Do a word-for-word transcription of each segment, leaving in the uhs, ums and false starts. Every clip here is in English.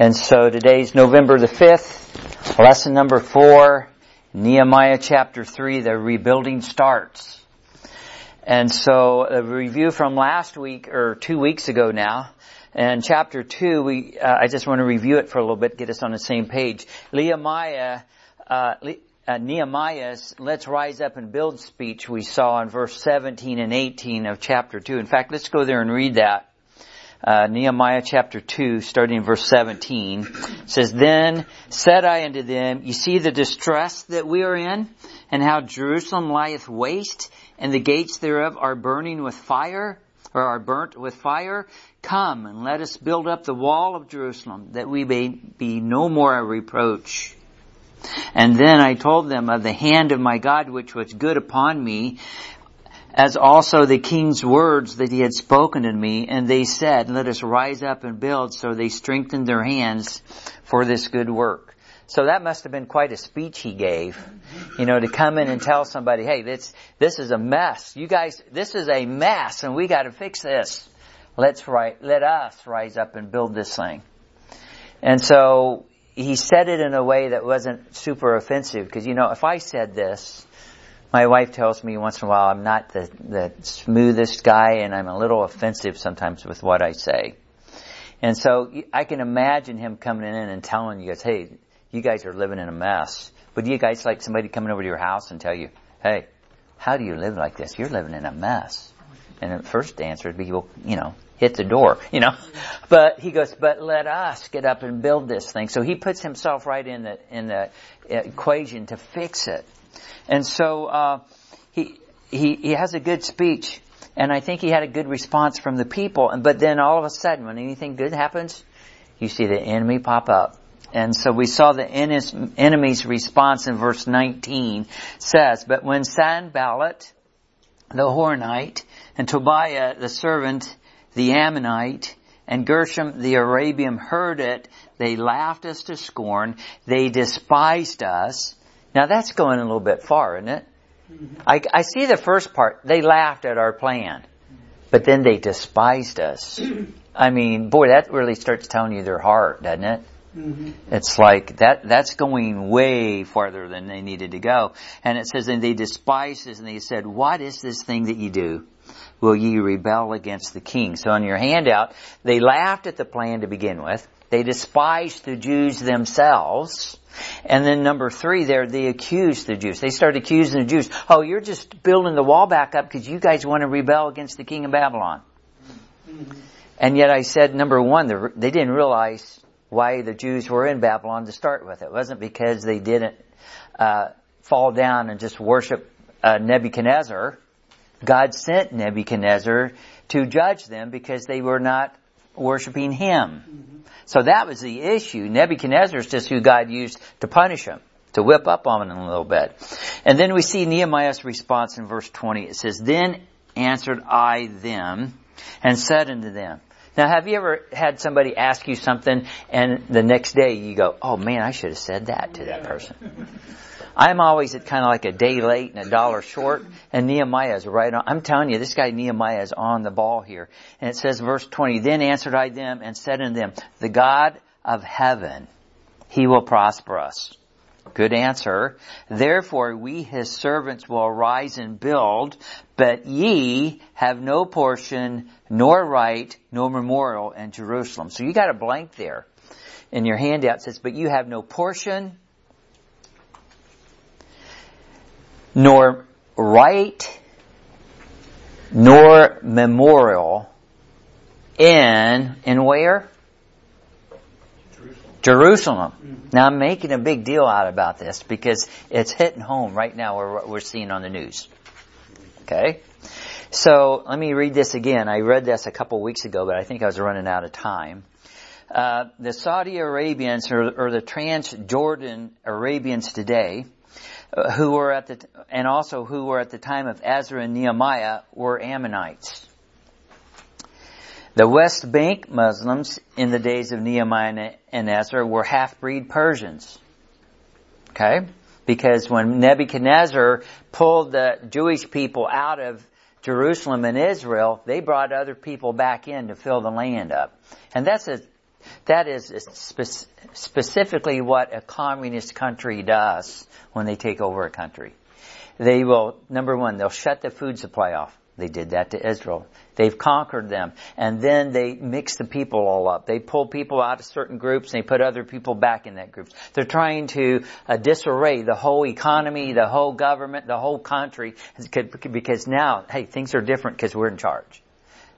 And so today's November the fifth, lesson number four, Nehemiah chapter three, the rebuilding starts. And so a review from last week, or two weeks ago now, and chapter two, we, uh, I just want to review it for a little bit, get us on the same page. Nehemiah, uh, Le- uh, Nehemiah's Let's Rise Up and Build speech we saw in verse seventeen and eighteen of chapter two. In fact, let's go there and read that. Uh, Nehemiah chapter two, starting in verse seventeen, says, "Then said I unto them, you see the distress that we are in, and how Jerusalem lieth waste, and the gates thereof are burning with fire, or are burnt with fire. Come, and let us build up the wall of Jerusalem, that we may be no more a reproach. And then I told them of the hand of my God, which was good upon me, as also the king's words that he had spoken to me. And they said, let us rise up and build. So they strengthened their hands for this good work." So that must have been quite a speech he gave, you know, to come in and tell somebody, hey, this, this is a mess. You guys, this is a mess and we got to fix this. Let's right, let us rise up and build this thing. And so he said it in a way that wasn't super offensive, because, you know, if I said this, my wife tells me once in a while I'm not the, the smoothest guy, and I'm a little offensive sometimes with what I say. And so I can imagine him coming in and telling you guys, hey, you guys are living in a mess. Would you guys like somebody coming over to your house and tell you, hey, how do you live like this? You're living in a mess. And the first answer would be, well, you know, hit the door, you know. But he goes, but let us get up and build this thing. So he puts himself right in the, in the equation to fix it. And so uh, he, he he has a good speech, and I think he had a good response from the people. But then all of a sudden, when anything good happens, you see the enemy pop up. And so we saw the enemy's response in verse nineteen says, "But when Sanballat the Horonite, and Tobiah the servant, the Ammonite, and Gershom the Arabian heard it, they laughed us to scorn, they despised us." Now that's going a little bit far, isn't it? I, I see the first part. They laughed at our plan, but then they despised us. I mean, boy, that really starts telling you their heart, doesn't it? Mm-hmm. It's like that, that's going way farther than they needed to go. And it says, and they despised us, and they said, what is this thing that you do? Will ye rebel against the king? So on your handout, they laughed at the plan to begin with. They despised the Jews themselves. And then number three there, they accused the Jews. They started accusing the Jews. Oh, you're just building the wall back up because you guys want to rebel against the king of Babylon. Mm-hmm. And yet I said, number one, they didn't realize why the Jews were in Babylon to start with. It wasn't because they didn't uh, fall down and just worship uh, Nebuchadnezzar. God sent Nebuchadnezzar to judge them because they were not worshiping him. Mm-hmm. So that was the issue. Nebuchadnezzar is just who God used to punish him, to whip up on him a little bit. And then we see Nehemiah's response in verse twenty. It says, "Then answered I them and said unto them." Now, have you ever had somebody ask you something and the next day you go, oh man, I should have said that to that person? I'm always at kind of like a day late and a dollar short, and Nehemiah is right on. I'm telling you, this guy Nehemiah is on the ball here. And it says, verse twenty, "Then answered I them and said unto them, the God of heaven, he will prosper us." Good answer. "Therefore we his servants will arise and build, but ye have no portion, nor right, nor memorial in Jerusalem." So you got a blank there. In your handout it says, "But you have no portion, nor right, nor memorial in," in where? Jerusalem. Jerusalem. Mm-hmm. Now I'm making a big deal out about this because it's hitting home right now where what we're seeing on the news. Okay? So let me read this again. I read this a couple weeks ago, but I think I was running out of time. Uh, the Saudi Arabians, or, or the Transjordan Arabians today, who were at the, and also who were at the time of Ezra and Nehemiah, were Ammonites. The West Bank Muslims in the days of Nehemiah and Ezra were half-breed Persians. Okay? Because when Nebuchadnezzar pulled the Jewish people out of Jerusalem and Israel, they brought other people back in to fill the land up. And that's a That is spe- specifically what a communist country does when they take over a country. They will, number one, they'll shut the food supply off. They did that to Israel. They've conquered them. And then they mix the people all up. They pull people out of certain groups and they put other people back in that group. They're trying to uh, disarray the whole economy, the whole government, the whole country. Because now, hey, things are different because we're in charge.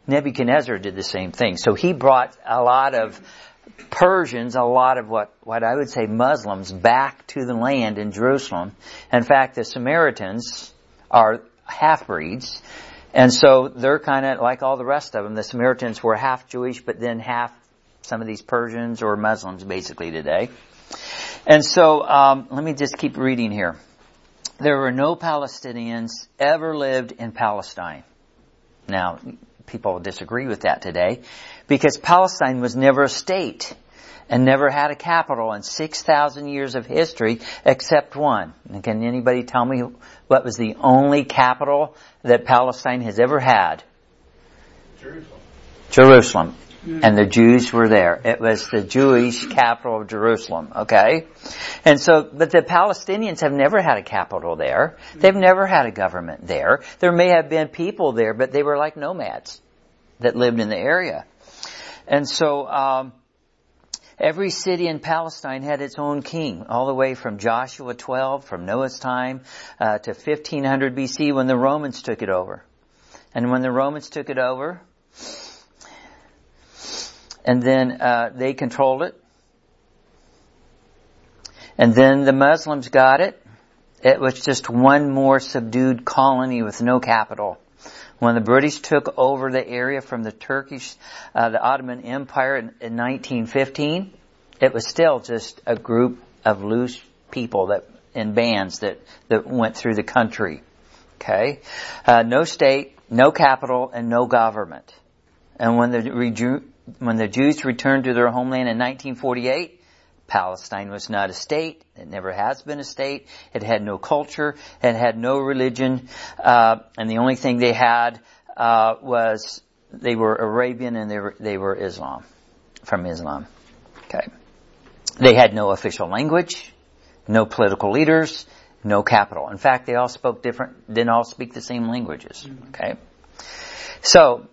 Nebuchadnezzar did the same thing. So he brought a lot of Persians, a lot of what, what I would say Muslims, back to the land in Jerusalem. In fact, the Samaritans are half-breeds. And so they're kind of like all the rest of them. The Samaritans were half Jewish, but then half some of these Persians or Muslims basically today. And so um, let me just keep reading here. There were no Palestinians ever lived in Palestine. Now, people disagree with that today because Palestine was never a state and never had a capital in six thousand years of history except one. And can anybody tell me what was the only capital that Palestine has ever had? Jerusalem. Jerusalem. And the Jews were there. It was the Jewish capital of Jerusalem, okay? And so, but the Palestinians have never had a capital there. They've never had a government there. There may have been people there, but they were like nomads that lived in the area. And so, um, every city in Palestine had its own king, all the way from Joshua twelve, from Noah's time, uh, to fifteen hundred B C when the Romans took it over. And when the Romans took it over, and then uh they controlled it. And then the Muslims got it. It was just one more subdued colony with no capital. When the British took over the area from the Turkish, uh the Ottoman Empire in, in nineteen fifteen, it was still just a group of loose people that in bands that, that went through the country. Okay? Uh no state, no capital, and no government. And when the re- When the Jews returned to their homeland in nineteen forty-eight, Palestine was not a state. It never has been a state. It had no culture. It had no religion. Uh, and the only thing they had, uh, was they were Arabian and they were, they were Islam, from Islam. Okay. They had no official language, no political leaders, no capital. In fact, they all spoke different, didn't all speak the same languages. Okay. So,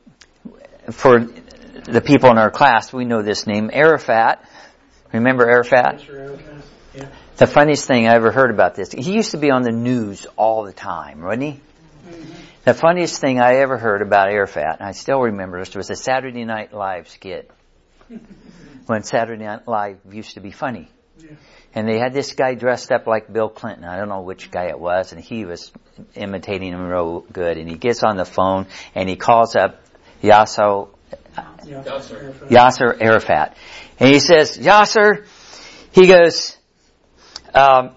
for, the people in our class, we know this name, Arafat. Remember Arafat? Yeah. The funniest thing I ever heard about this. He used to be on the news all the time, wasn't he? Mm-hmm. The funniest thing I ever heard about Arafat, and I still remember this, was a Saturday Night Live skit. When Saturday Night Live used to be funny. Yeah. And they had this guy dressed up like Bill Clinton. I don't know which guy it was, and he was imitating him real good. And he gets on the phone, and he calls up Yasser Yasser. Yasser Arafat. And he says, Yasser, he goes, um,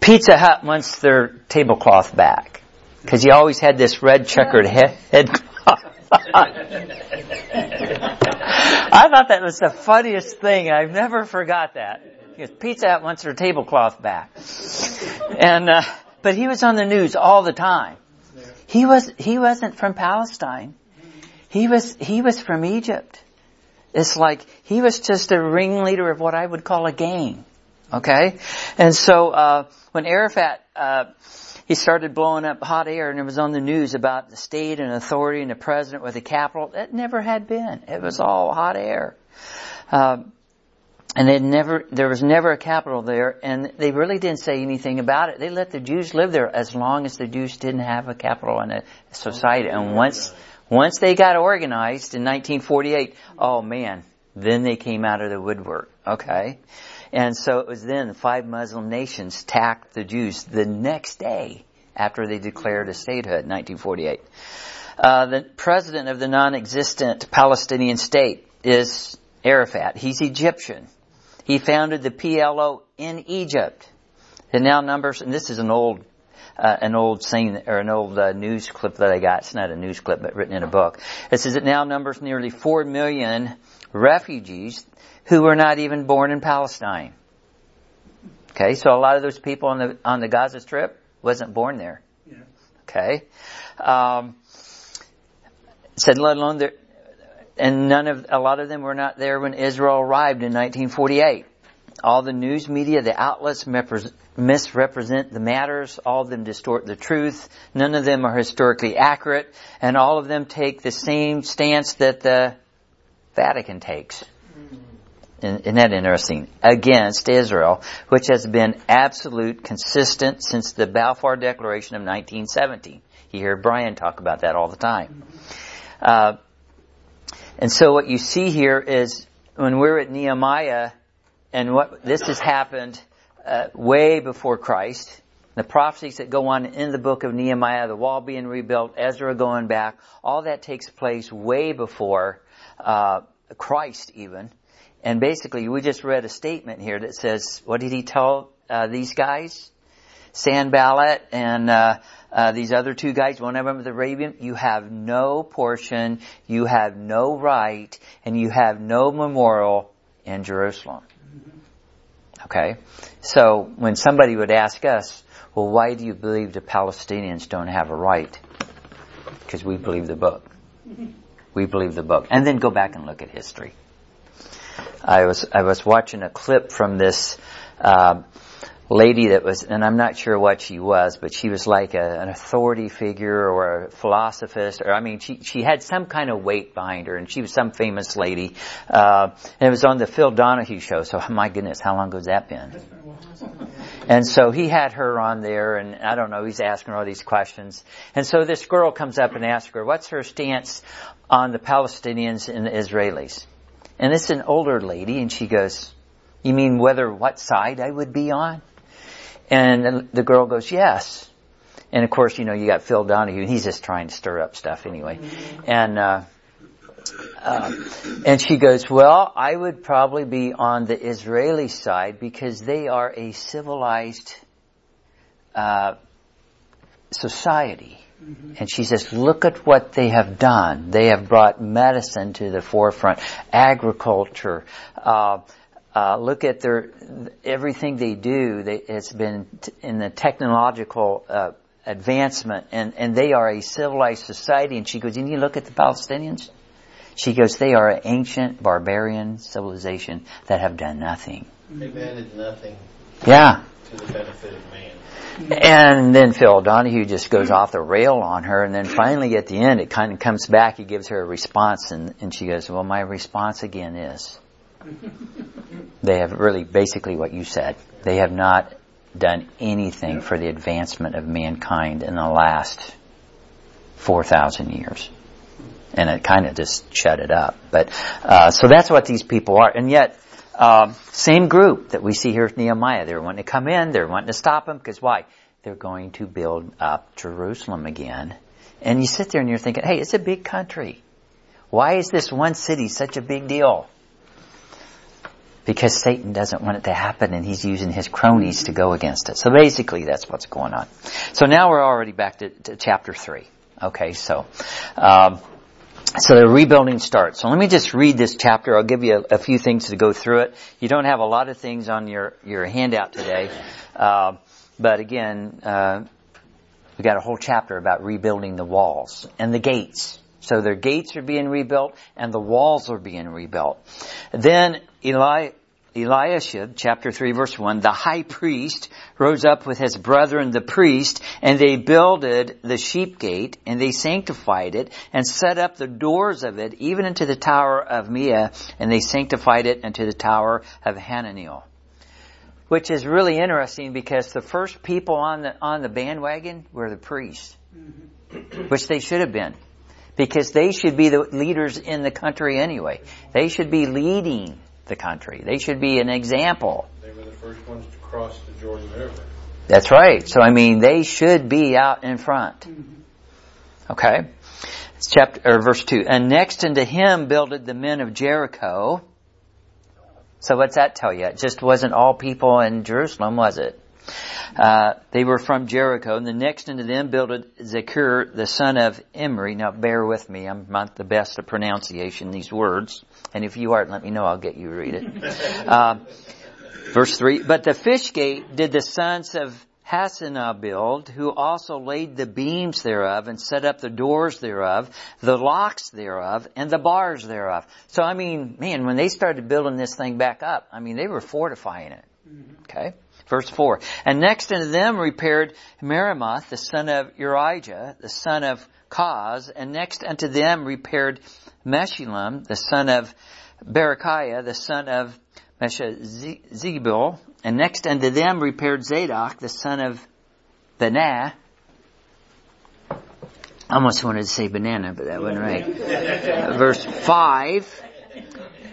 Pizza Hut wants their tablecloth back. Because he always had this red checkered head, head cloth. I thought that was the funniest thing. I've never forgot that. He goes, Pizza Hut wants their tablecloth back. And, uh, but he was on the news all the time. He was, he wasn't from Palestine. He was, he was from Egypt. It's like, he was just a ringleader of what I would call a gang. Okay? And so, uh, when Arafat, uh, he started blowing up hot air and it was on the news about the state and authority and the president with a capital, it never had been. It was all hot air. Uh, and they never, there was never a capital there and they really didn't say anything about it. They let the Jews live there as long as the Jews didn't have a capital in a society. And once, Once they got organized in nineteen forty-eight, oh man, then they came out of the woodwork, okay? And so it was then the five Muslim nations attacked the Jews the next day after they declared a statehood in nineteen forty-eight. Uh, the president of the non-existent Palestinian state is Arafat. He's Egyptian. He founded the P L O in Egypt. It now numbers, and this is an old Uh, an old saying, or an old uh, news clip that I got. It's not a news clip, but written in a book. It says it now numbers nearly four million refugees who were not even born in Palestine. Okay, so a lot of those people on the on the Gaza Strip wasn't born there. Yeah. Okay, um, said let alone there, and none of a lot of them were not there when Israel arrived in nineteen forty-eight. All the news media, the outlets misrepresent the matters. All of them distort the truth. None of them are historically accurate. And all of them take the same stance that the Vatican takes. Isn't that interesting? Against Israel, which has been absolute consistent since the Balfour Declaration of nineteen seventy. You hear Brian talk about that all the time. Uh, and so what you see here is when we're at Nehemiah, and what this has happened uh, way before Christ. The prophecies that go on in the book of Nehemiah, the wall being rebuilt, Ezra going back, all that takes place way before uh, Christ even. And basically, we just read a statement here that says, what did he tell uh, these guys? Sanballat and uh, uh, these other two guys, one of them is Arabian, you have no portion, you have no right, and you have no memorial in Jerusalem. Okay? So when somebody would ask us, well, why do you believe the Palestinians don't have a right? Because we believe the book. We believe the book. And then go back and look at history. I was I was watching a clip from this uh, lady that was, and I'm not sure what she was, but she was like a, an authority figure or a philosophist, or I mean, she she had some kind of weight behind her, and she was some famous lady. Uh, and it was on the Phil Donahue show, so my goodness, how long has that been? And so he had her on there, and I don't know, he's asking her all these questions. And so this girl comes up and asks her, what's her stance on the Palestinians and the Israelis? And it's an older lady, and she goes, you mean whether what side I would be on? And the girl goes, yes. And of course, you know, you got Phil Donahue, and he's just trying to stir up stuff anyway. And uh, uh, and she goes, well, I would probably be on the Israeli side because they are a civilized uh, society. And she says, look at what they have done. They have brought medicine to the forefront, agriculture. Uh, uh, look at their everything they do. They, it's been t- in the technological uh, advancement, and, and they are a civilized society. And she goes, and you look at the Palestinians? She goes, they are an ancient barbarian civilization that have done nothing. They've added nothing. Yeah. To the benefit of man. And then Phil Donahue just goes off the rail on her, and then finally at the end it kind of comes back, he gives her a response, and, and she goes, well, my response again is, they have really basically what you said. They have not done anything for the advancement of mankind in the last four thousand years. And it kind of just shut it up. But uh, so that's what these people are. And yet... Um, same group that we see here with Nehemiah. They're wanting to come in. They're wanting to stop them. Because why? They're going to build up Jerusalem again. And you sit there and you're thinking, hey, it's a big country. Why is this one city such a big deal? Because Satan doesn't want it to happen, and he's using his cronies to go against it. So basically that's what's going on. So now we're already back to, to chapter three. Okay, so... Um, So the rebuilding starts. So let me just read this chapter. I'll give you a, a few things to go through it. You don't have a lot of things on your, your handout today. Uh, but again, uh, we got a whole chapter about rebuilding the walls and the gates. So their gates are being rebuilt and the walls are being rebuilt. Then Eli, Eliashib, chapter three, verse one, the high priest rose up with his brethren, the priest, and they builded the sheep gate, and they sanctified it, and set up the doors of it, even unto the tower of Meah, and they sanctified it unto the tower of Hananiah. Which is really interesting, because the first people on the, on the bandwagon were the priests, which they should have been, because they should be the leaders in the country anyway. They should be leading the country. They should be an example. They were the first ones to cross the Jordan River. That's right. So, I mean, they should be out in front. Mm-hmm. Okay? It's chapter, or verse two. And next unto him builded the men of Jericho. So what's that tell you? It just wasn't all people in Jerusalem, was it? Uh, they were from Jericho, and the next unto them builded Zakur, the son of Imri. Now bear with me, I'm not the best at pronunciation these words, and if you aren't, let me know, I'll get you to read it. Uh, verse three, but the fish gate did the sons of Hasenabilled, who also laid the beams thereof and set up the doors thereof, the locks thereof, and the bars thereof. So, I mean, man, when they started building this thing back up, I mean, they were fortifying it. Okay? Verse four. And next unto them repaired Merimoth, the son of Urijah, the son of Koz. And next unto them repaired Meshullam, the son of Berechiah, the son of Meshezabeel. And next unto them repaired Zadok, the son of Baana. I almost wanted to say banana, but that wasn't right. Verse five.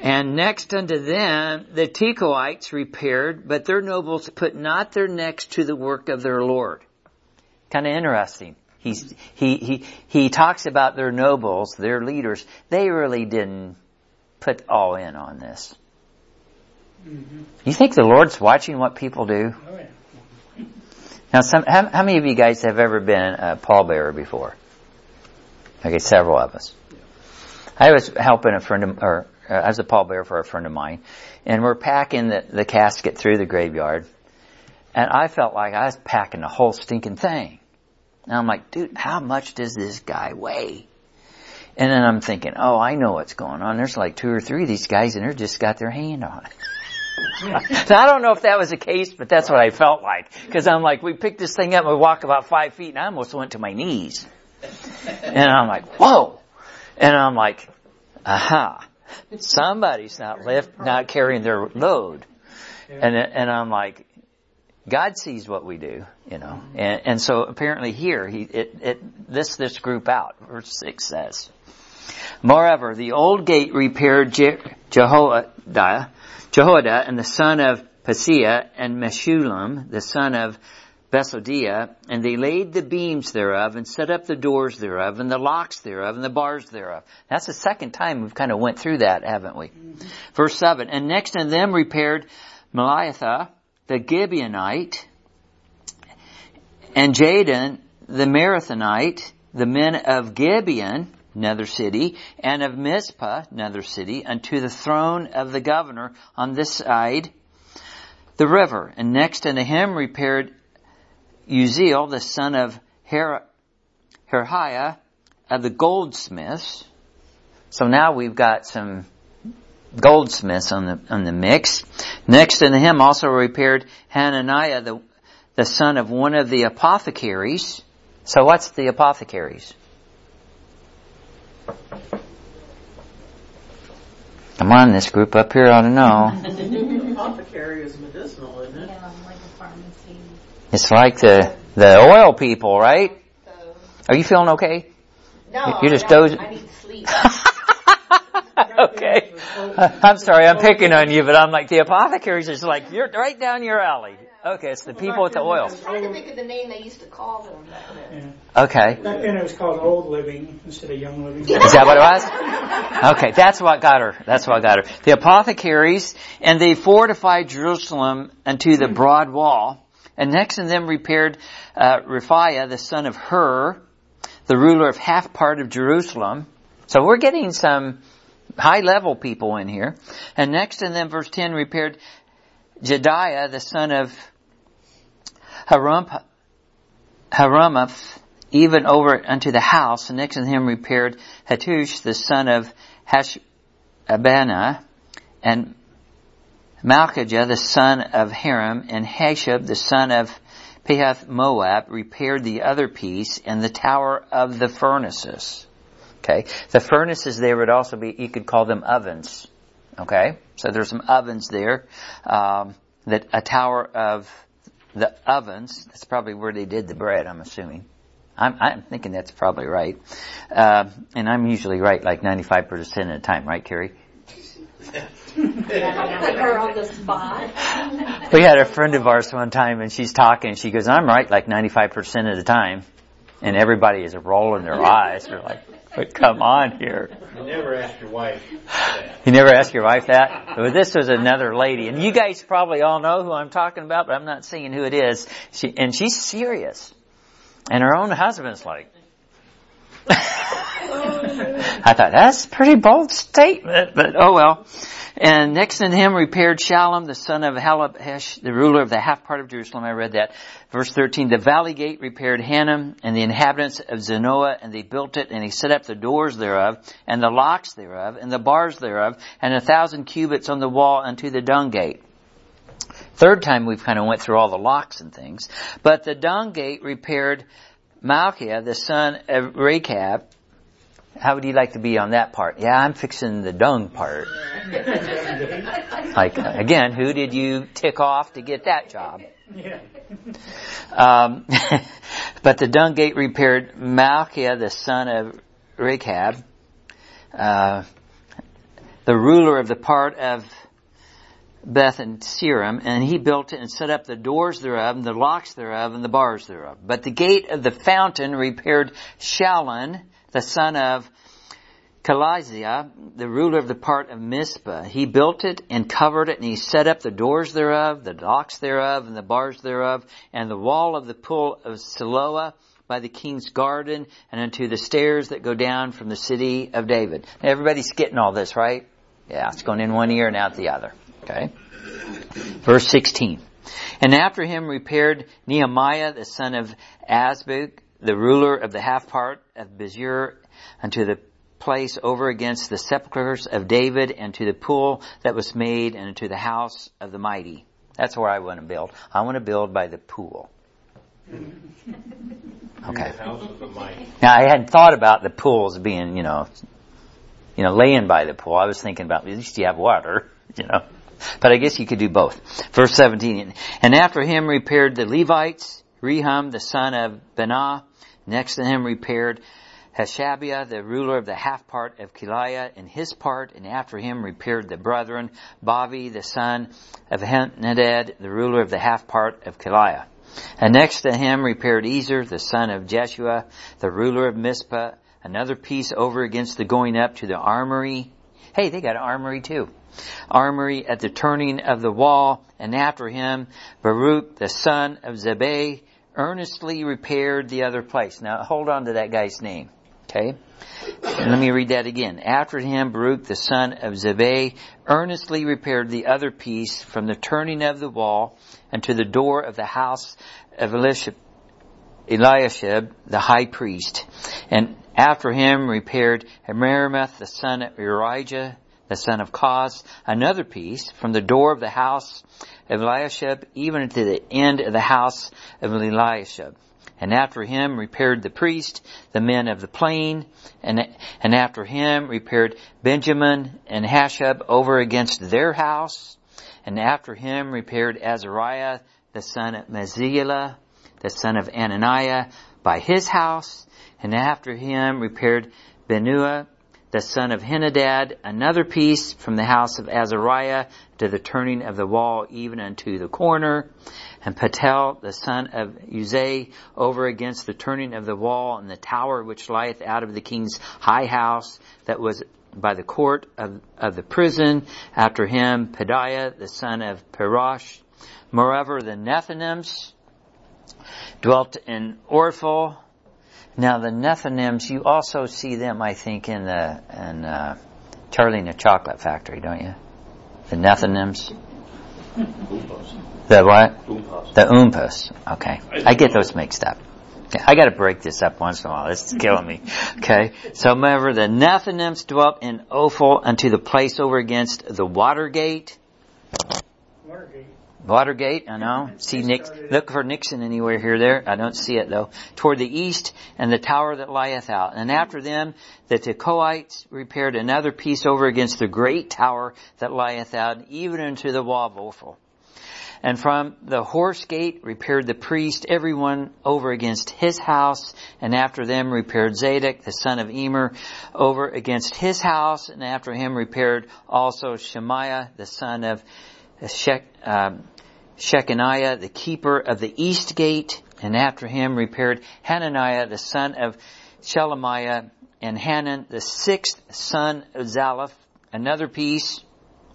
And next unto them the Tekoites repaired, but their nobles put not their necks to the work of their Lord. Kind of interesting. He's, he he he talks about their nobles, their leaders. They really didn't put all in on this. Mm-hmm. You think the Lord's watching what people do? Oh, yeah. Now, some how, how many of you guys have ever been a pallbearer before? Okay, several of us. Yeah. I was helping a friend of, or uh, I was a pallbearer for a friend of mine, and we're packing the, the casket through the graveyard, and I felt like I was packing the whole stinking thing. And I'm like, dude, how much does this guy weigh? And then I'm thinking, oh, I know what's going on. There's like two or three of these guys, and they're just got their hand on it. So I don't know if that was the case, but that's what I felt like. Because I'm like, we picked this thing up, and we walk about five feet, and I almost went to my knees. And I'm like, whoa. And I'm like, aha. Somebody's not lift, not carrying their load. And and I'm like, God sees what we do, you know. And, and so apparently here, he it, it lists this group out. Verse six says, moreover, the old gate repaired Je- Jehoiada, Jehoiada and the son of Pasia, and Meshullam, the son of Besodiah, and they laid the beams thereof, and set up the doors thereof, and the locks thereof, and the bars theref. That's the second time we've kind of went through that, haven't we? Mm-hmm. Verse seven, and next unto them repaired Meliathah, the Gibeonite, and Jadon, the Marathonite, the men of Gibeon, another city, and of Mizpah, another city, unto the throne of the governor on this side the river. And next unto him repaired Uziel, the son of Her- Herhiah, of the goldsmiths. So now we've got some goldsmiths on the on the mix. Next unto him also repaired Hananiah, the the son of one of the apothecaries. So what's the apothecaries? Come on, this group up here ought to know. Apothecary is medicinal, isn't it? Yeah, like a pharmacy. It's like the the oil people, right? So. Are you feeling okay? No, you're just dozing. I need sleep. Okay. I'm sorry, I'm picking on you, but I'm like, the apothecaries is like, you're right down your alley. Okay, it's the people with the oil. I'm trying to think of the name they used to call them back then. Yeah. Okay. Back then it was called old living instead of young living. Is that what it was? Okay, that's what got her. That's what got her. The apothecaries, and they fortified Jerusalem unto the broad wall. And next in them repaired uh, Rephaiah, the son of Hur, the ruler of half part of Jerusalem. So we're getting some high-level people in here. And next in them, verse ten, repaired Jediah, the son of Harumph, even over unto the house. And next in him repaired Hattush, the son of Hashabana, and Malchijah, the son of Haram, and Hashab, the son of Pahath Moab, repaired the other piece and the tower of the furnaces. Okay. The furnaces there would also be, you could call them ovens. Okay. So there's some ovens there. Um, that a tower of the ovens. That's probably where they did the bread, I'm assuming. I'm, I'm thinking that's probably right. Uh, and I'm usually right like ninety-five percent of the time, right, Carrie? Her on the spot. We had a friend of ours one time, and she's talking. She goes, I'm right like ninety-five percent of the time. And everybody is rolling their eyes. They're like, but come on here. You never asked your wife that. You never asked your wife that? Well, this was another lady. And you guys probably all know who I'm talking about, but I'm not saying who it is. She, and she's serious. And her own husband's like... I thought, that's a pretty bold statement, but oh well. And next in him repaired Shalom, the son of Halabhesh, the ruler of the half part of Jerusalem. I read that. Verse thirteen, the valley gate repaired Hanam and the inhabitants of Zenoa, and they built it, and he set up the doors thereof, and the locks thereof, and the bars thereof, and a thousand cubits on the wall unto the dung gate. Third time we've kind of went through all the locks and things. But the dung gate repaired Malchiah, the son of Rechab. How would you like to be on that part? Yeah, I'm fixing the dung part. Like, again, who did you tick off to get that job? Yeah. Um, but the dung gate repaired Malchiah, the son of Rechab, uh, the ruler of the part of Beth and Serum, and he built it and set up the doors thereof, and the locks thereof, and the bars thereof. But the gate of the fountain repaired Shallon, the son of Keliah, the ruler of the part of Mizpah. He built it and covered it, and he set up the doors thereof, the locks thereof, and the bars thereof, and the wall of the pool of Siloah by the king's garden, and unto the stairs that go down from the city of David. Now everybody's getting all this, right? Yeah, it's going in one ear and out the other. Okay. Verse sixteen. And after him repaired Nehemiah, the son of Azbuk, the ruler of the half part of Bezur, unto the place over against the sepulchres of David, and to the pool that was made, and to the house of the mighty. That's where I want to build. I want to build by the pool. Okay. The house of the mighty. Now, I hadn't thought about the pools being, you know, you know, laying by the pool. I was thinking about, at least you have water, you know. But I guess you could do both. Verse seventeen. And after him repaired the Levites, Rehum, the son of Baana. Next to him repaired Hashabiah, the ruler of the half part of Keliah, in his part. And after him repaired the brethren, Bavi, the son of Henadad, the ruler of the half part of Keliah. And next to him repaired Ezer, the son of Jeshua, the ruler of Mizpah. Another piece over against the going up to the armory. Hey, they got an armory too. Armory at the turning of the wall, and after him Baruch the son of Zabbai earnestly repaired the other place. Now hold on to that guy's name, okay? Let me read that again. After him Baruch the son of Zabbai earnestly repaired the other piece from the turning of the wall and to the door of the house of Eliashib, Eliashib the high priest, and after him repaired Merimoth the son of Urijah, the son of Koz, another piece from the door of the house of Eliashib, even to the end of the house of Eliashib. And after him repaired the priest, the men of the plain, and, and after him repaired Benjamin and Hashab over against their house, and after him repaired Azariah, the son of Meshezabeel, the son of Hananiah, by his house, and after him repaired Benua, the son of Henadad, another piece from the house of Azariah to the turning of the wall, even unto the corner. And Patel, the son of Uziel, over against the turning of the wall and the tower which lieth out of the king's high house that was by the court of, of the prison. After him, Pedaiah, the son of Perosh. Moreover, the Nethinims dwelt in Orphel. Now the Nethinims, you also see them, I think, in the in uh, Charlie and the Chocolate Factory, don't you? The Nethinims. The what? Oompas. The Oompas. Okay, I get those mixed up. Okay. I got to break this up once in a while. This is killing me. Okay, so remember the Nethinims dwelt in Ophel unto the place over against the water gate. Watergate. Watergate, I know. See Nix, look for Nixon anywhere here there. I don't see it though. Toward the east and the tower that lieth out. And after them, the Tekoites repaired another piece over against the great tower that lieth out, even unto the wall of Ophel. And from the horse gate repaired the priest, everyone over against his house. And after them repaired Zadok, the son of Emer, over against his house. And after him repaired also Shemaiah, the son of Shech, um, Shechaniah, the keeper of the east gate, and after him repaired Hananiah, the son of Shelemiah, and Hanan, the sixth son of Zaleph, another piece.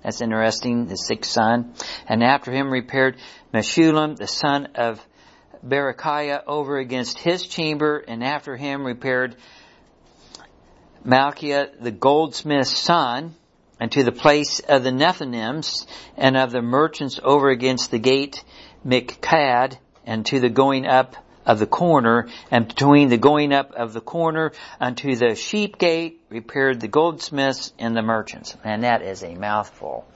That's interesting, the sixth son. And after him repaired Meshullam, the son of Berechiah, over against his chamber, and after him repaired Malchiah, the goldsmith's son, and to the place of the Nethinims and of the merchants over against the gate Mikcad, and to the going up of the corner, and between the going up of the corner unto the sheep gate repaired the goldsmiths and the merchants. Man, that is a mouthful.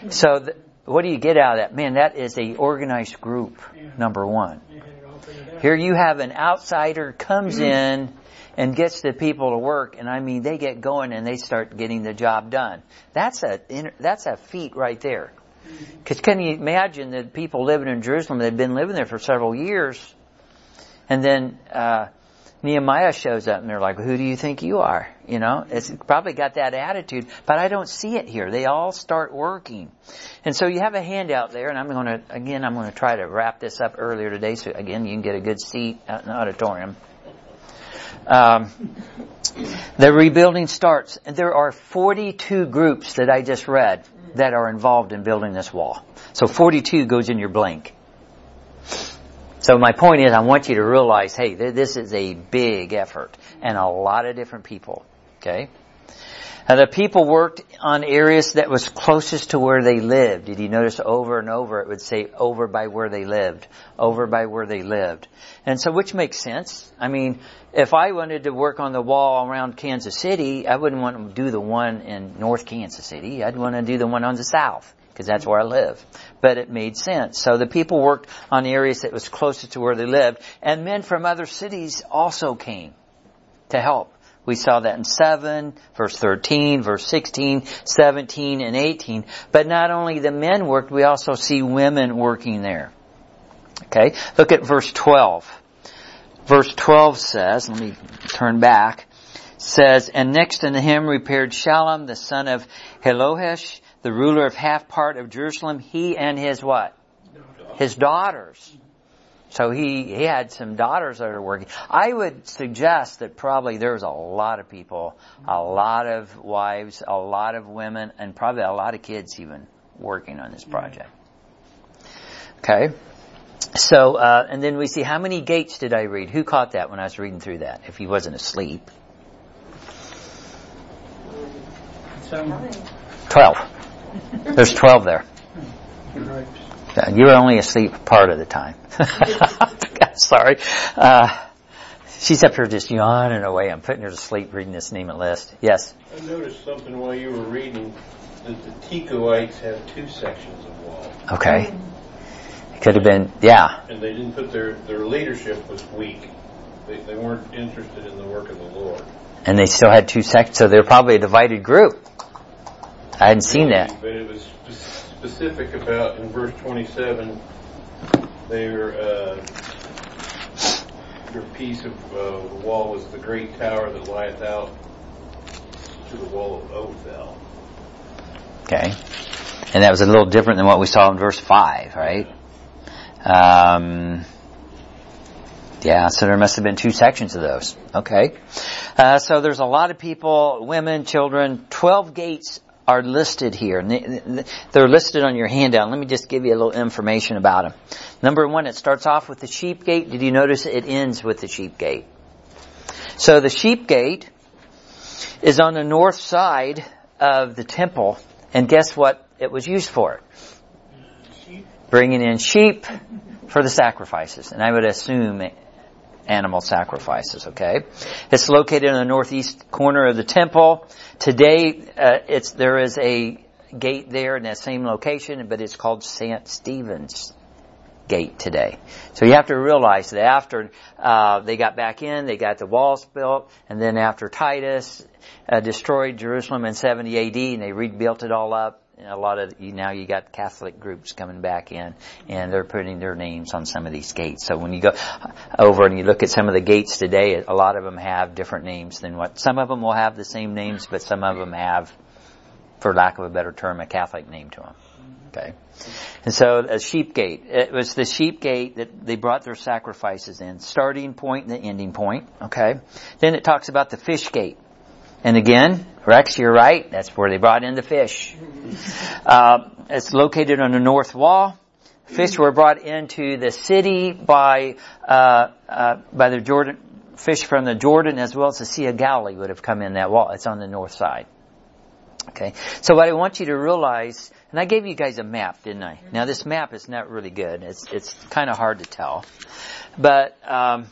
Mm-hmm. So th- what do you get out of that? Man, that is a organized group, yeah. Number one. Yeah, here you have an outsider comes mm-hmm. in and gets the people to work, and I mean they get going and they start getting the job done. That's a that's a feat right there. Because can you imagine the people living in Jerusalem, they've been living there for several years, and then uh Nehemiah shows up and they're like, who do you think you are? You know, it's probably got that attitude, but I don't see it here. They all start working. And so you have a handout there, and I'm going to, again, I'm going to try to wrap this up earlier today, so again, you can get a good seat out in the auditorium. Um, the rebuilding starts. There are forty-two groups that I just read that are involved in building this wall. So forty-two goes in your blank. So my point is, I want you to realize, hey, th- this is a big effort and a lot of different people. Okay? Now the people worked on areas that was closest to where they lived. Did you notice over and over it would say over by where they lived, over by where they lived. And so which makes sense. I mean, if I wanted to work on the wall around Kansas City, I wouldn't want to do the one in North Kansas City. I'd want to do the one on the south, because that's where I live. But it made sense. So the people worked on areas that was closest to where they lived. And men from other cities also came to help. We saw that in seven, verse thirteen, verse sixteen, seventeen, and eighteen. But not only the men worked, we also see women working there. Okay, look at verse twelve. Verse twelve says, let me turn back, says, and next unto him repaired Shalom, the son of Helohesh, the ruler of half part of Jerusalem, he and his what? His daughters. So he, he had some daughters that are working. I would suggest that probably there was a lot of people, a lot of wives, a lot of women, and probably a lot of kids even working on this project. Okay. So, uh, and then we see, how many gates did I read? Who caught that when I was reading through that, if he wasn't asleep? Twelve. There's twelve there. You were only asleep part of the time. God, sorry. Uh, she's up here just yawning away. I'm putting her to sleep reading this name and list. Yes? I noticed something while you were reading, that the Tekoites have two sections of wall. Okay. It could have been, yeah. And they didn't put their, their leadership was weak. They, they weren't interested in the work of the Lord. And they still had two sections, so they're probably a divided group. I hadn't seen that. But it was specific about, in verse twenty-seven, their, uh, their piece of uh, the wall was the great tower that lieth out to the wall of Ophel. Okay. And that was a little different than what we saw in verse five, right? Yeah. Um, yeah, so there must have been two sections of those. Okay. Uh, so there's a lot of people, women, children, twelve gates are listed here. They're listed on your handout. Let me just give you a little information about them. Number one, it starts off with the sheep gate. Did you notice it ends with the sheep gate? So the sheep gate is on the north side of the temple, and guess what it was used for? Sheep. Bringing in sheep for the sacrifices, and I would assume animal sacrifices, okay? It's located in the northeast corner of the temple. Today, uh, it's, there is a gate there in that same location, but it's called Saint Stephen's Gate today. So you have to realize that after, uh, they got back in, they got the walls built, and then after Titus, uh, destroyed Jerusalem in seventy A D, and they rebuilt it all up. And a lot of, now you got Catholic groups coming back in, and they're putting their names on some of these gates. So when you go over and you look at some of the gates today, a lot of them have different names than what, some of them will have the same names, but some of them have, for lack of a better term, a Catholic name to them. Okay. And so a sheep gate. It was the sheep gate that they brought their sacrifices in. Starting point and the ending point. Okay. Then it talks about the fish gate. And again, Rex, you're right. That's where they brought in the fish. Uh, it's located on the north wall. Fish were brought into the city by uh, uh, by the Jordan. Fish from the Jordan as well as the Sea of Galilee would have come in that wall. It's on the north side. Okay, so what I want you to realize, and I gave you guys a map, didn't I? Now this map is not really good. It's it's kind of hard to tell. But um,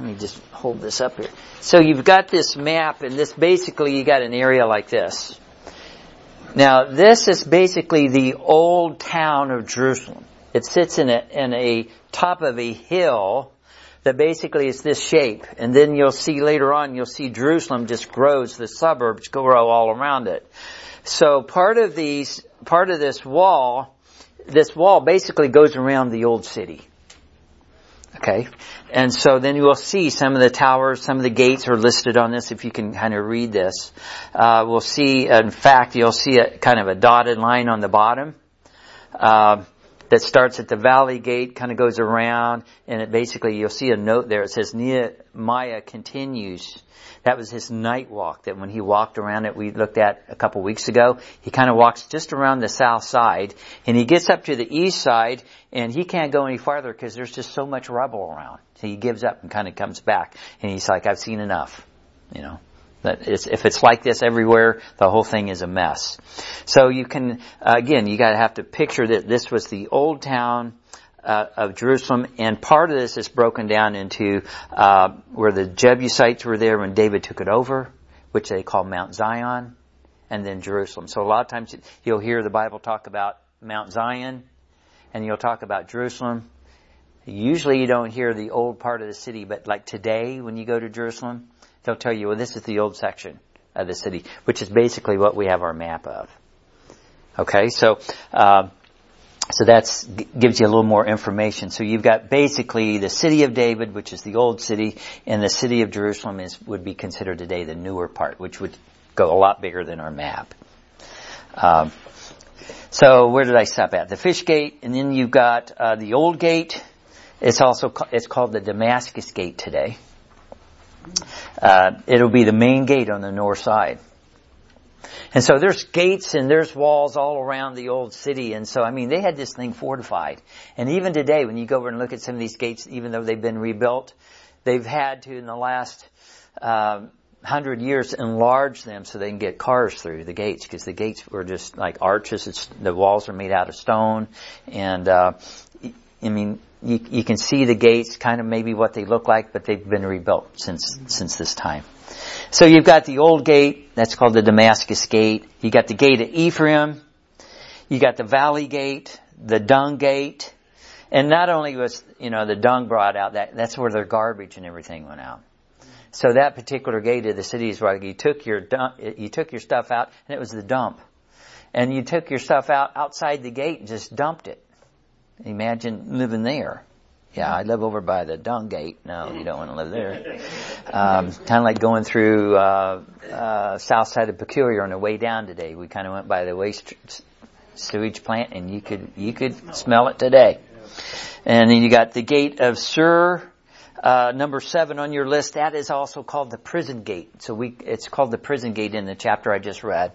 let me just hold this up here. So you've got this map, and this basically you got an area like this. Now this is basically the old town of Jerusalem. It sits in a in a top of a hill that basically is this shape. And then you'll see later on, you'll see Jerusalem just grows, the suburbs grow all around it. So part of these, part of this wall, this wall basically goes around the old city. Okay? And so then you will see some of the towers, some of the gates are listed on this if you can kind of read this. Uh, we'll see, in fact, you'll see a kind of a dotted line on the bottom. Uh, that starts at the Valley Gate, kind of goes around, and it basically, you'll see a note there. It says, Nehemiah continues. That was his night walk, that when he walked around it, we looked at a couple weeks ago. He kind of walks just around the south side, and he gets up to the east side, and he can't go any farther because there's just so much rubble around. So he gives up and kind of comes back, and he's like, I've seen enough, you know. That it's, if it's like this everywhere, the whole thing is a mess. So you can, uh, again, you got to have to picture that this was the old town uh, of Jerusalem, and part of this is broken down into uh, where the Jebusites were there when David took it over, which they call Mount Zion, and then Jerusalem. So a lot of times you'll hear the Bible talk about Mount Zion, and you'll talk about Jerusalem. Usually you don't hear the old part of the city, but like today when you go to Jerusalem, they'll tell you, well, this is the old section of the city, which is basically what we have our map of. Okay, so uh, so that's g- gives you a little more information. So you've got basically the city of David, which is the old city, and the city of Jerusalem is would be considered today the newer part, which would go a lot bigger than our map. Um, so where did I stop at? The Fish Gate, and then you've got uh, the Old Gate. It's also ca- it's called the Damascus Gate today. Uh, it'll be the main gate on the north side. And so there's gates and there's walls all around the old city. And so, I mean, they had this thing fortified. And even today, when you go over and look at some of these gates, even though they've been rebuilt, they've had to, in the last um, hundred years, enlarge them so they can get cars through the gates, because the gates were just like arches. It's, the walls are made out of stone. And, uh, I mean... You, you can see the gates, kind of maybe what they look like, but they've been rebuilt since since this time. So you've got the old gate, that's called the Damascus Gate. You got the gate of Ephraim. You got the Valley Gate, the Dung Gate, and not only was you know the dung brought out, that that's where their garbage and everything went out. So that particular gate of the city is where you took your dump, you took your stuff out, and it was the dump, and you took your stuff out outside the gate and just dumped it. Imagine living there. Yeah, I live over by the Dung Gate. No, you don't want to live there. Um, kind of like going through uh, uh, south side of Peculiar on the way down today. We kind of went by the waste sewage plant, and you could you could smell it today. And then you got the Gate of Sur, uh, number seven on your list. That is also called the Prison Gate. So we it's called the Prison Gate in the chapter I just read.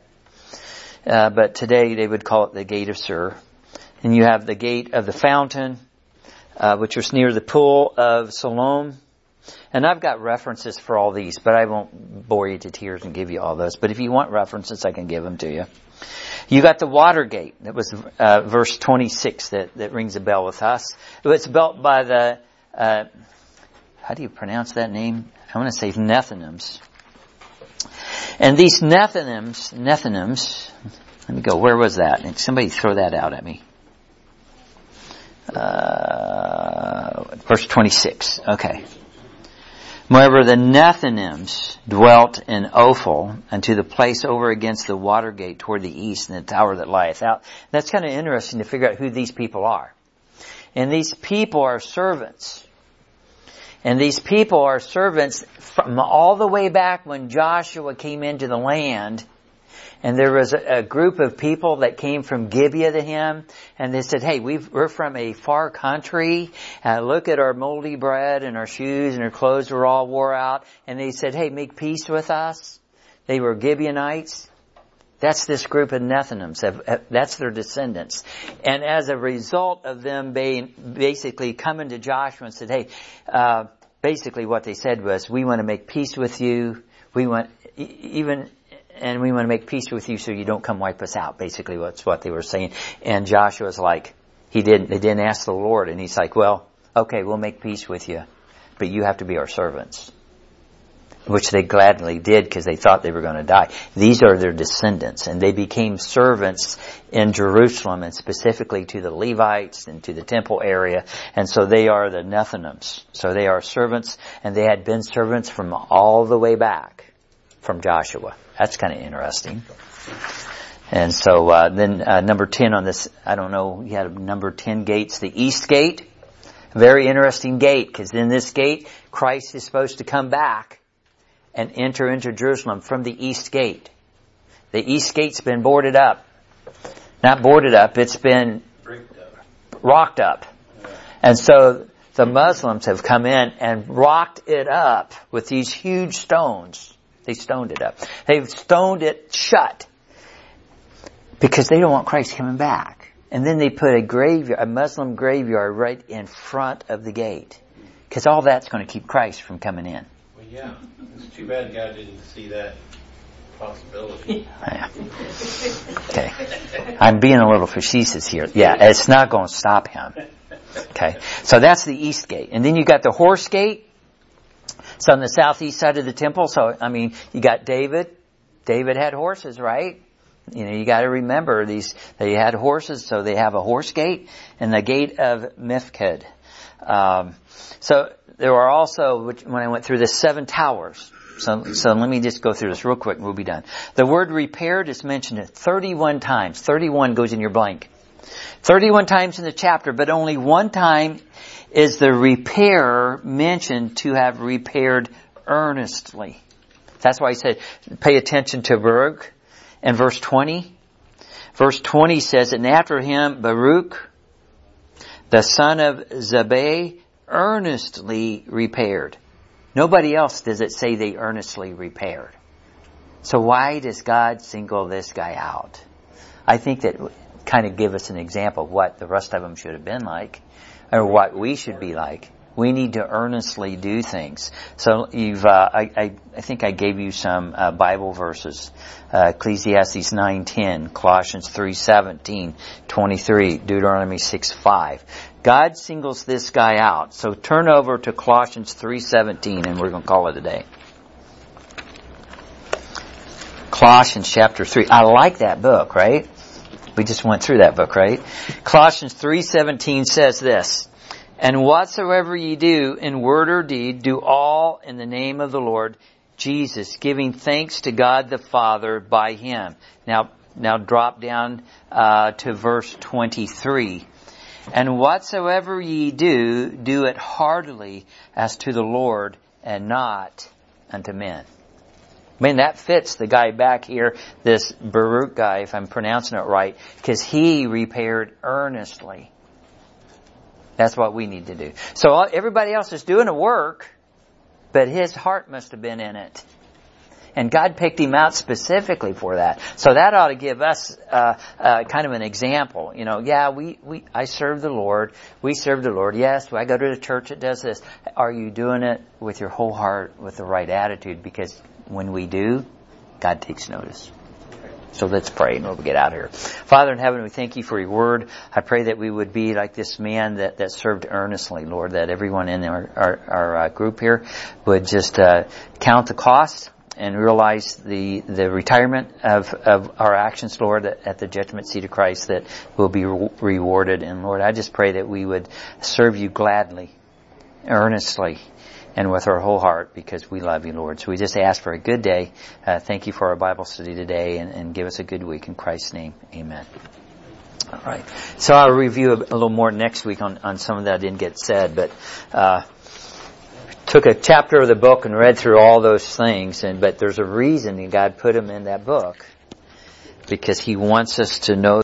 Uh, but today they would call it the Gate of Sur. And you have the gate of the fountain, uh, which was near the pool of Shalom. And I've got references for all these, but I won't bore you to tears and give you all those. But if you want references, I can give them to you. You got the water gate. That was uh, verse twenty-six that, that rings a bell with us. It was built by the, uh, how do you pronounce that name? I want to say Nethinims. And these Nethinims, Nethinims, let me go, where was that? Somebody throw that out at me. Uh, verse twenty-six. Okay. Moreover, the Nethinims dwelt in Ophel unto the place over against the water gate toward the east and the tower that lieth out. That's kind of interesting to figure out who these people are. And these people are servants. And these people are servants from all the way back when Joshua came into the land. And there was a, a group of people that came from Gibeah to him, and they said, hey, we've, we're from a far country, and look at our moldy bread and our shoes and our clothes were all wore out. And they said, hey, make peace with us. They were Gibeonites. That's this group of Nethinims. That's their descendants. And as a result of them being basically coming to Joshua and said, hey, uh, basically what they said was, we want to make peace with you. We want, even... and we want to make peace with you so you don't come wipe us out. Basically, that's what they were saying. And Joshua's like, he didn't, they didn't ask the Lord, and he's like, well, okay, we'll make peace with you, but you have to be our servants. Which they gladly did because they thought they were going to die. These are their descendants, and they became servants in Jerusalem, and specifically to the Levites and to the temple area. And so they are the Nethinims. So they are servants, and they had been servants from all the way back from Joshua. That's kind of interesting. And so uh, then uh, number ten on this, I don't know, you had a number ten gates, the East Gate. Very interesting gate, because in this gate, Christ is supposed to come back and enter into Jerusalem from the East Gate. The East Gate's been boarded up. Not boarded up, it's been rocked up. And so the Muslims have come in and rocked it up with these huge stones. They stoned it up. They've stoned it shut because they don't want Christ coming back. And then they put a graveyard, a Muslim graveyard right in front of the gate, because all that's going to keep Christ from coming in. Yeah, it's too bad God didn't see that possibility. Yeah. Okay, I'm being a little facetious here. Yeah, it's not going to stop him. Okay, so that's the East Gate, and then you got the Horse Gate. It's on the southeast side of the temple. So I mean, you got David. David had horses, right? You know, you got to remember these. They had horses, so they have a horse gate and the gate of Mifked. Um, so there are also, which, when I went through this, seven towers. So, so let me just go through this real quick and we'll be done. The word repaired is mentioned thirty-one times. thirty-one goes in your blank. thirty-one times in the chapter, but only one time is the repairer mentioned to have repaired earnestly. That's why he said, pay attention to Baruch. And verse twenty, verse twenty says, and after him, Baruch, the son of Zabbai, earnestly repaired. Nobody else does it say they earnestly repaired. So why does God single this guy out? I think that kind of give us an example of what the rest of them should have been like, or what we should be like. We need to earnestly do things. So you've, uh, I, I, I think I gave you some uh, Bible verses: uh, Ecclesiastes nine ten, Colossians three seventeen, twenty three, Deuteronomy six five. God singles this guy out. So turn over to Colossians three seventeen, and we're going to call it a day. Colossians chapter three. I like that book, right? We just went through that book, right? Colossians three seventeen says this. And whatsoever ye do in word or deed, do all in the name of the Lord Jesus, giving thanks to God the Father by Him. Now, now drop down uh, to verse twenty-three. And whatsoever ye do, do it heartily as to the Lord and not unto men. I mean, that fits the guy back here, this Baruch guy, if I'm pronouncing it right, because he repaired earnestly. That's what we need to do. So everybody else is doing the work, but his heart must have been in it. And God picked him out specifically for that. So that ought to give us uh, uh, kind of an example. You know, yeah, we, we I serve the Lord. We serve the Lord. Yes, I go to the church that does this. Are you doing it with your whole heart, with the right attitude? Because when we do, God takes notice. So let's pray and we'll get out of here. Father in heaven, we thank you for your word. I pray that we would be like this man that, that served earnestly, Lord, that everyone in our, our, our uh, group here would just uh, count the cost and realize the, the retirement of, of our actions, Lord, at the judgment seat of Christ that will be re- rewarded. And Lord, I just pray that we would serve you gladly, earnestly, and with our whole heart, because we love you, Lord. So we just ask for a good day. Uh, thank you for our Bible study today, and, and give us a good week. In Christ's name, amen. All right. So I'll review a, a little more next week on, on some of that I didn't get said, but uh took a chapter of the book and read through all those things. And but there's a reason that God put them in that book, because He wants us to know